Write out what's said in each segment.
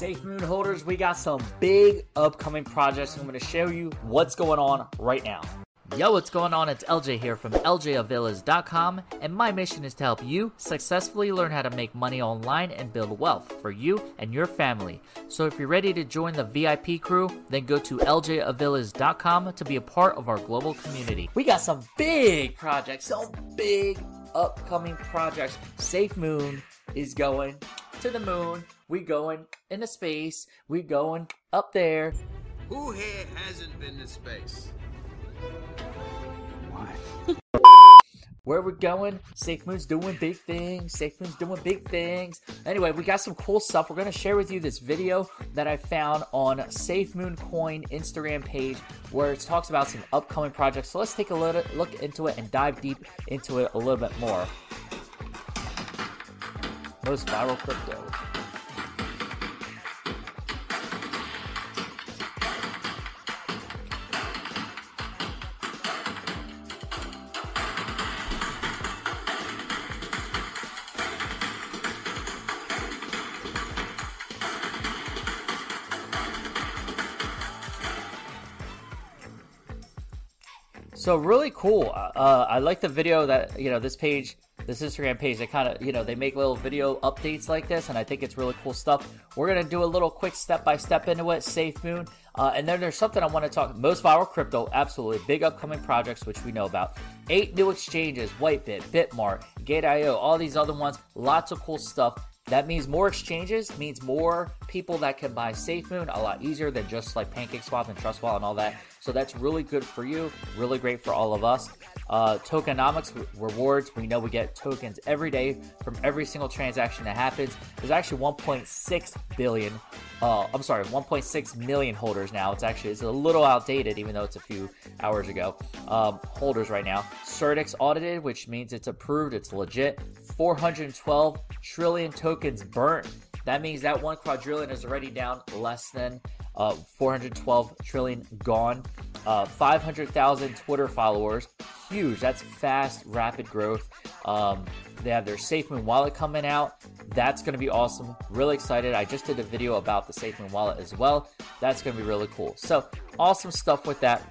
SafeMoon holders, we got some big upcoming projects. I'm going to show you what's going on right now. Yo, what's going on? It's LJ here from ljavillas.com, and my mission is to help you successfully learn how to make money online and build wealth for you and your family. So if you're ready to join the VIP crew, then go to ljavillas.com to be a part of our global community. We got some big projects, some big upcoming projects. SafeMoon is going to the moon. We going into space. We going up there. Who here hasn't been to space? Where we're going, SafeMoon's doing big things. SafeMoon's doing big things. Anyway, we got some cool stuff. We're going to share with you this video that I found on Safe Moon Coin Instagram page where it talks about some upcoming projects. So let's take a look into it and dive deep into it a little bit more. Most viral crypto. So really cool. I like the video that, this page, this Instagram page, they kind of, they make little video updates like this, and I think it's really cool stuff. We're going to do a little quick step-by-step into it, SafeMoon. And then there's something I want to talk, most viral crypto, absolutely. Big upcoming projects, which we know about. 8 new exchanges, Whitebit, bitmark, Gate.io, all these other ones, lots of cool stuff. That means more exchanges, means more people that can buy SafeMoon a lot easier than just like PancakeSwap and TrustWallet and all that. So that's really good for you, really great for all of us. Tokenomics rewards, we know we get tokens every day from every single transaction that happens. There's actually 1.6 million holders now. It's a little outdated even though it's a few hours ago. Holders right now. Certix audited, which means it's approved, it's legit. 412 trillion tokens burnt. That means that 1 quadrillion is already down less than 412 trillion gone. 500,000 Twitter followers. Huge. That's fast, rapid growth. They have their SafeMoon wallet coming out. That's going to be awesome. Really excited. I just did a video about the SafeMoon wallet as well. That's going to be really cool. So awesome stuff with that.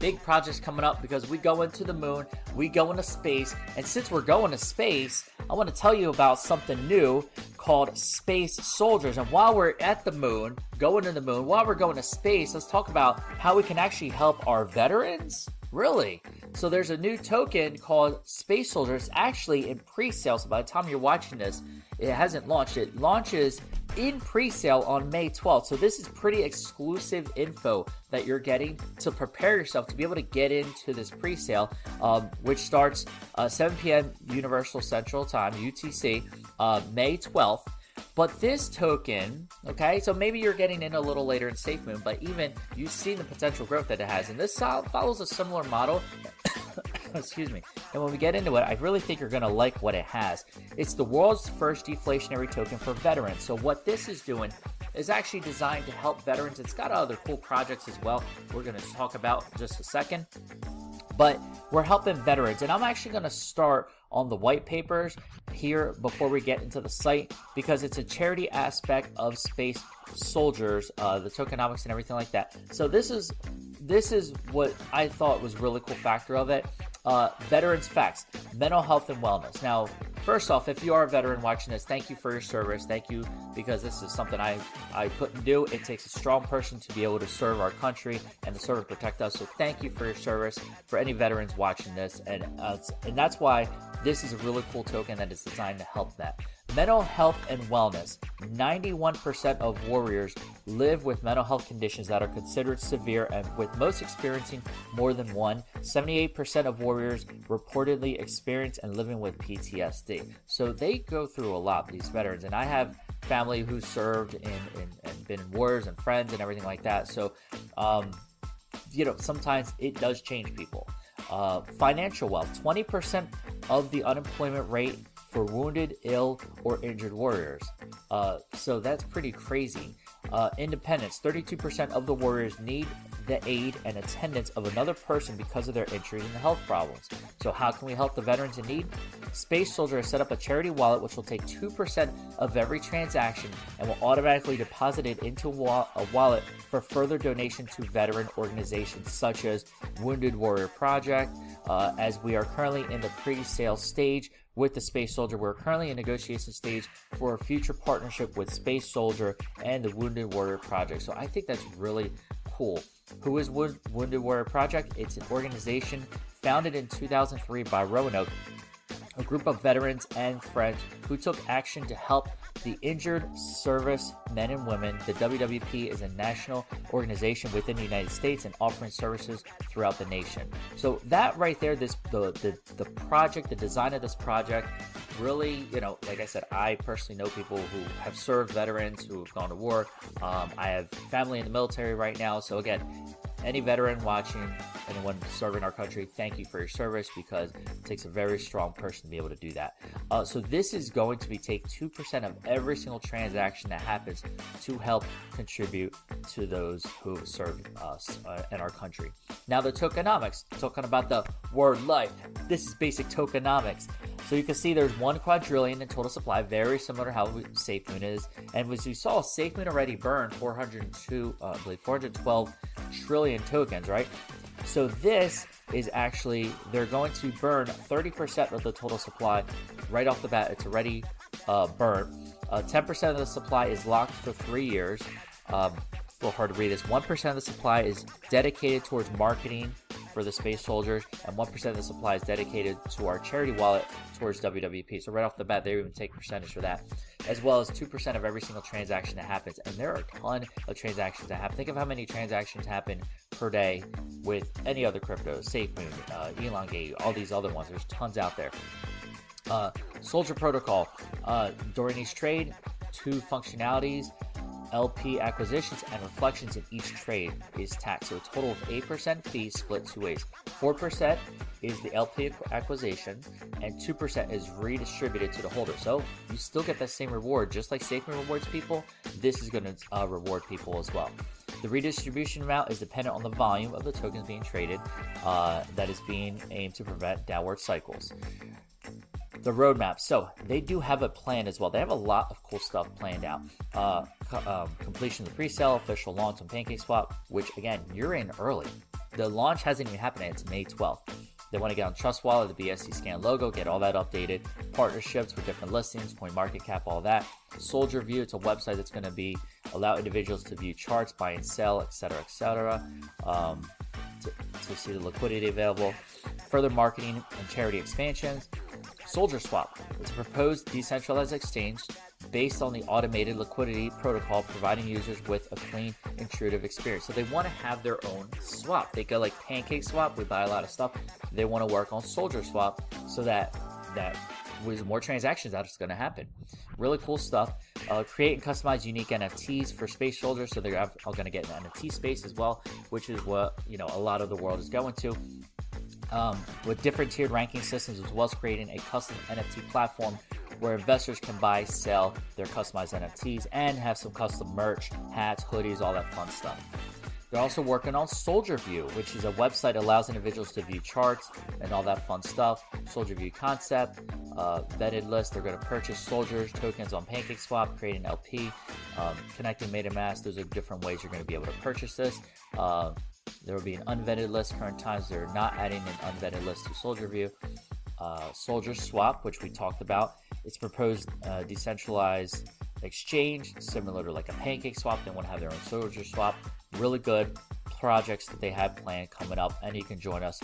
Big projects coming up because we go into the moon, we go into space, and since we're going to space, I want to tell you about something new called Space Soldiers. And while we're at the moon, going to the moon, while we're going to space, let's talk about how we can actually help our veterans. Really? So there's a new token called Space Soldiers. It's actually in pre-sale, so by the time you're watching this, it hasn't launched. It launches in pre-sale on May 12th. So this is pretty exclusive info that you're getting to prepare yourself to be able to get into this pre-sale, which starts 7 p.m. Universal Central Time, UTC, May 12th. But this token, okay, so maybe you're getting in a little later in SafeMoon, but even you've seen the potential growth that it has. And this follows a similar model. Excuse me. And when we get into it, I really think you're going to like what it has. It's the world's first deflationary token for veterans. So what this is doing is actually designed to help veterans. It's got other cool projects as well we're going to talk about in just a second. But we're helping veterans. And I'm actually going to start on the white papers here before we get into the site because it's a charity aspect of Space Soldiers, the tokenomics and everything like that. So this is what I thought was really cool factor of it. Veterans facts, mental health and wellness. Now, first off, if you are a veteran watching this, thank you for your service. Thank you, because this is something I couldn't do. It takes a strong person to be able to serve our country and to serve and protect us. So thank you for your service for any veterans watching this. And that's why this is a really cool token that is designed to help that. Mental health and wellness. 91% of warriors live with mental health conditions that are considered severe, and with most experiencing more than one. 78% of warriors reportedly experience and living with PTSD. So they go through a lot, these veterans. And I have family who served and been in wars and friends and everything like that. So, sometimes it does change people. Financial wealth. 20% of the unemployment rate for wounded, ill, or injured warriors. So that's pretty crazy. Independence. 32% of the warriors need the aid and attendance of another person because of their injuries and health problems. So how can we help the veterans in need? Space Soldier has set up a charity wallet which will take 2% of every transaction and will automatically deposit it into a wallet for further donation to veteran organizations such as Wounded Warrior Project, as we are currently in the pre-sale stage with the Space Soldier. We're currently in negotiation stage for a future partnership with Space Soldier and the Wounded Warrior Project. So I think that's really cool. Who is Wounded Warrior Project? It's an organization founded in 2003 by Roanoke, a group of veterans and friends who took action to help the injured service men and women. The WWP is a national organization within the United States and offering services throughout the nation. So that right there, the project, the design of this project, really, you know, like I said, I personally know people who have served, veterans who have gone to war. I have family in the military right now. So again, any veteran watching, anyone serving our country, thank you for your service, because it takes a very strong person to be able to do that. So this is going to be take 2% of every single transaction that happens to help contribute to those who serve us and our country. Now the tokenomics, talking about the word life. This is basic tokenomics. So you can see there's 1 quadrillion in total supply, very similar to how SafeMoon is. And as you saw, SafeMoon already burned 412 trillion tokens, right? So this is actually, they're going to burn 30% of the total supply right off the bat. It's already burned. 10% of the supply is locked for 3 years. It's a little hard to read this. 1% of the supply is dedicated towards marketing for the Space Soldiers, and 1% of the supply is dedicated to our charity wallet towards WWP. So right off the bat, they even take percentage for that, as well as 2% of every single transaction that happens. And there are a ton of transactions that happen. Think of how many transactions happen per day with any other crypto, SafeMoon, Elongate, all these other ones. There's tons out there. Soldier Protocol, Dorney's Trade, 2 functionalities, LP acquisitions and reflections in each trade is taxed. So a total of 8% fees split 2 ways. 4% is the LP acquisition and 2% is redistributed to the holder. So you still get that same reward. Just like SafeMoon rewards people, this is going to reward people as well. The redistribution amount is dependent on the volume of the tokens being traded, that is being aimed to prevent downward cycles. The roadmap. So they do have a plan as well. They have a lot of cool stuff planned out. Completion of the pre-sale, official launch on PancakeSwap, which again, you're in early. The launch hasn't even happened. It's May 12th. They want to get on TrustWallet, the BSC scan logo, get all that updated. Partnerships with different listings, CoinMarket, all that. Soldier View, it's a website that's going to be allow individuals to view charts, buy and sell, etc., etc., to see the liquidity available. Further marketing and charity expansions. Soldier Swap, it's a proposed decentralized exchange based on the automated liquidity protocol, providing users with a clean, intuitive experience. So they want to have their own swap. They go like PancakeSwap, we buy a lot of stuff. They want to work on Soldier Swap so that with more transactions, that's going to happen. Really cool stuff. Create and customize unique NFTs for Space Soldiers, so they're all going to get an NFT space as well, which is what, you know, a lot of the world is going to. With different tiered ranking systems, as well as creating a custom NFT platform where investors can buy, sell their customized NFTs and have some custom merch, hats, hoodies, all that fun stuff. They're also working on Soldier View, which is a website that allows individuals to view charts and all that fun stuff. Soldier View concept, vetted list. They're going to purchase Soldiers tokens on PancakeSwap, create an LP, connecting MetaMask. Those are different ways you're going to be able to purchase this. There will be an unvetted list. Current times, they're not adding an unvetted list to Soldier View. Soldier Swap, which we talked about, it's proposed decentralized exchange, similar to like a PancakeSwap. They want to have their own Soldier Swap. Really good projects that they have planned coming up, and you can join us.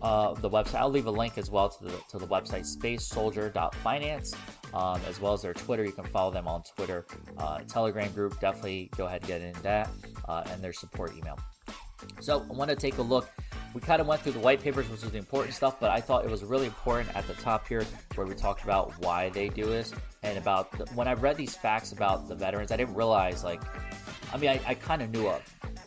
The website, I'll leave a link as well to the website spacesoldier.finance, as well as their Twitter. You can follow them on Twitter, Telegram group. Definitely go ahead and get into that, and their support email. So I want to take a look. We kind of went through the white papers, which was the important stuff, but I thought it was really important at the top here where we talked about why they do this and about when I read these facts about the veterans, I didn't realize, like, I mean, I kind of knew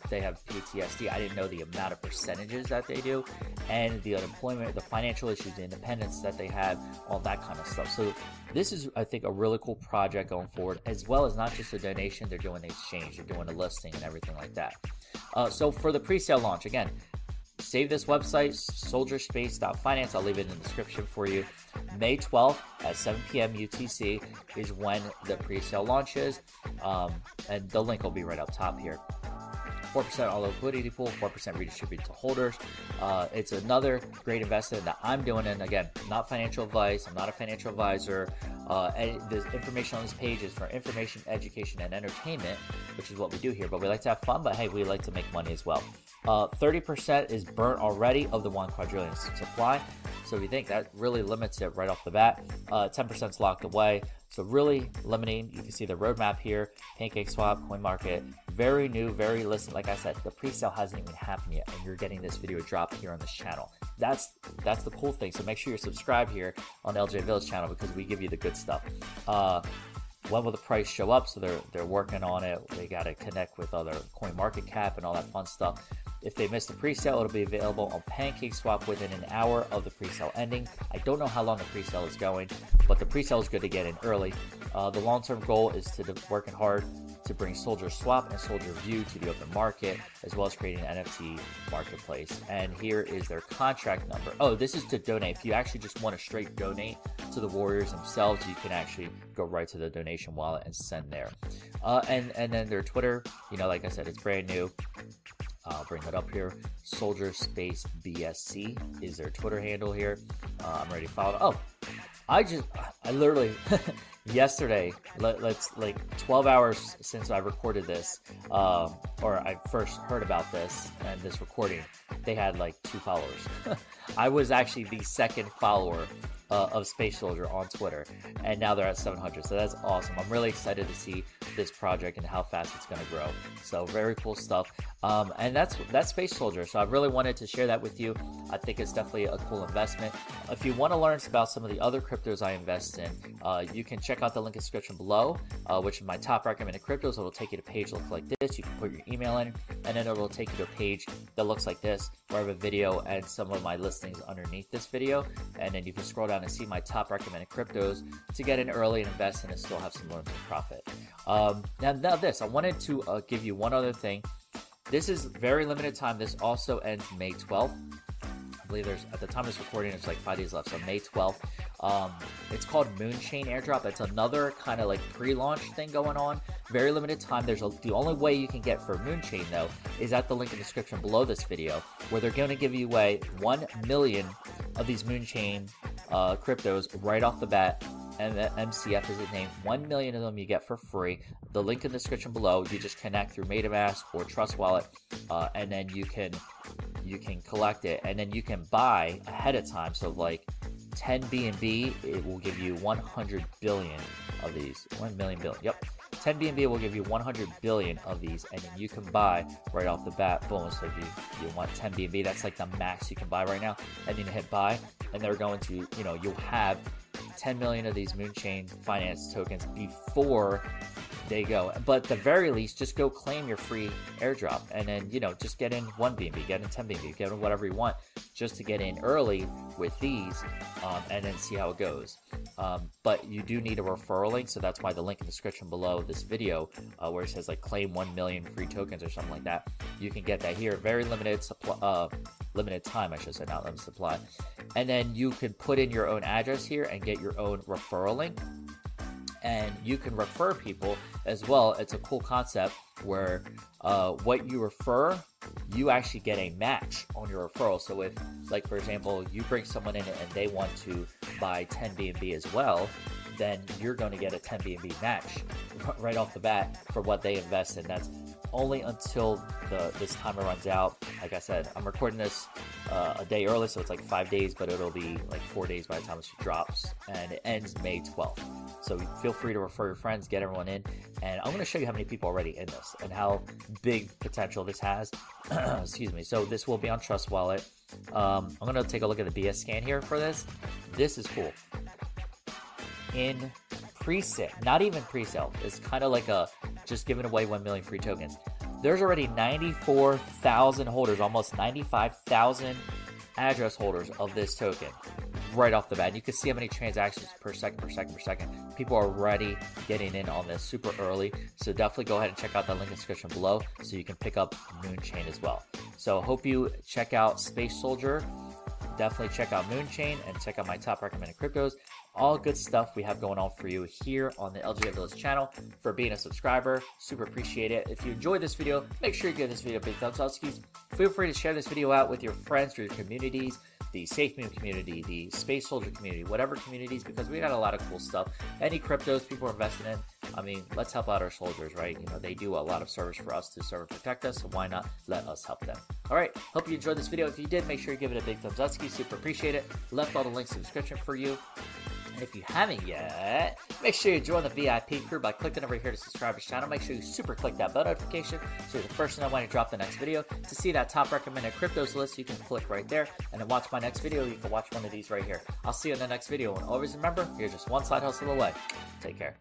they have PTSD. I didn't know the amount of percentages that they do and the unemployment, the financial issues, the independence that they have, all that kind of stuff. So this is, I think, a really cool project going forward, as well as not just a donation. They're doing the exchange, they're doing a listing and everything like that. So for the pre-sale launch, again, save this website, soldier.finance. I'll leave it in the description for you. May 12th at 7 p.m. UTC is when the pre-sale launches. And the link will be right up top here. 4% all liquidity pool, 4% redistributed to holders. It's another great investment that I'm doing. And again, not financial advice. I'm not a financial advisor. The information on this page is for information, education, and entertainment, which is what we do here. But we like to have fun, but hey, we like to make money as well. 30% is burnt already of the 1 quadrillion supply. So if you think that really limits it right off the bat, 10% is locked away. So really limiting. You can see the roadmap here, PancakeSwap, CoinMarket, very new, very listed. Like I said, the pre-sale hasn't even happened yet, and you're getting this video dropped here on this channel. That's the cool thing. So make sure you're subscribed here on LJ Village channel, because we give you the good stuff. When will the price show up? So they're working on it. They got to connect with other CoinMarketCap and all that fun stuff. If they miss the presale, it'll be available on PancakeSwap within an hour of the presale ending. I don't know how long the presale is going, but the presale is good to get in early. The long-term goal is to working hard to bring Soldier Swap and Soldier View to the open market, as well as creating an NFT marketplace. And here is their contract number. Oh, this is to donate. If you actually just want to straight donate to the Warriors themselves, you can actually go right to the donation wallet and send there. And then their Twitter, you know, like I said, it's brand new. I'll bring that up here. Soldier Space BSC is their Twitter handle here. I'm ready to follow it. Oh, I literally yesterday, let's like 12 hours since I recorded this, or I first heard about this and this recording, they had like 2 followers. I was actually the second follower of Space Soldier on Twitter, and now they're at 700. So that's awesome. I'm really excited to see this project and how fast it's going to grow. So very cool stuff. And that's Space Soldier. So I really wanted to share that with you. I think it's definitely a cool investment. If you want to learn about some of the other cryptos I invest in, you can check out the link in the description below, which is my top recommended cryptos. It'll take you to a page that looks like this. You can put your email in, and then it'll take you to a page that looks like this, where I have a video and some of my listings underneath this video. And then you can scroll down and see my top recommended cryptos to get in early and invest in and still have some room to profit. Now this, I wanted to give you one other thing. This is very limited time. This also ends May 12th. I believe there's, at the time of this recording, it's like 5 days left. So May 12th. It's called Moonchain airdrop. It's another kind of like pre-launch thing going on. Very limited time. The only way you can get for Moonchain though is at the link in the description below this video, where they're going to give you away 1 million of these Moonchain cryptos right off the bat, and the MCF is his name. 1 million of them you get for free. The link in the description below. You just connect through MetaMask or TrustWallet, and then you can collect it, and then you can buy ahead of time. So like 10 BNB, it will give you 100 billion of these. 1 million billion. Yep. 10 BNB will give you 100 billion of these, and then you can buy right off the bat. Boom. So if you want 10 BNB, that's like the max you can buy right now. And then you hit buy, and they're going to, you know, you'll have 10 million of these Moonchain finance tokens before they go. But at the very least, just go claim your free airdrop, and then, you know, just get in 1 BNB, get in 10 BNB, get in whatever you want, just to get in early with these, and then see how it goes. But you do need a referral link, so that's why the link in the description below this video, where it says like claim 1 million free tokens or something like that, you can get that here. Very limited supply, limited time, I should say, not limited supply. And then you can put in your own address here and get your own referral link, and you can refer people as well. It's a cool concept where what you refer, you actually get a match on your referral. So if, like, for example, you bring someone in and they want to buy 10 BNB as well, then you're going to get a 10 BNB match right off the bat for what they invest in. That's only until this timer runs out. Like I said, I'm recording this a day early, so it's like 5 days, but it'll be like 4 days by the time it drops, and it ends May 12th. So feel free to refer your friends, get everyone in, and I'm going to show you how many people already in this and how big potential this has. Excuse me. So this will be on Trust Wallet. I'm going to take a look at the BS scan here for this. This is cool. In pre-sale, not even pre-sale, it's kind of like a just giving away 1 million free tokens. There's already 94,000 holders, almost 95,000 address holders of this token. right off the bat. You can see how many transactions per second. People are already getting in on this super early. So definitely go ahead and check out that link in the description below so you can pick up Moonchain as well. So hope you check out Space Soldier. Definitely check out Moonchain and check out my top recommended cryptos. All good stuff we have going on for you here on the LGA Village channel. For being a subscriber, super appreciate it. If you enjoyed this video, make sure you give this video a big thumbs up. Feel free to share this video out with your friends or your communities, the Safe Moon community, the Space Soldier community, whatever communities, because we got a lot of cool stuff. Any cryptos people are investing in, I mean, let's help out our soldiers, right? You know, they do a lot of service for us to serve and protect us, so why not let us help them? All right, hope you enjoyed this video. If you did, make sure you give it a big thumbs up. Super appreciate it. Left all the links in the description for you. And if you haven't yet, make sure you join the VIP crew by clicking over here to subscribe to the channel. Make sure you super click that bell notification so you're the first to know when I drop the next video. To see that top recommended cryptos list, you can click right there. And to watch my next video, you can watch one of these right here. I'll see you in the next video. And always remember, you're just one side hustle away. Take care.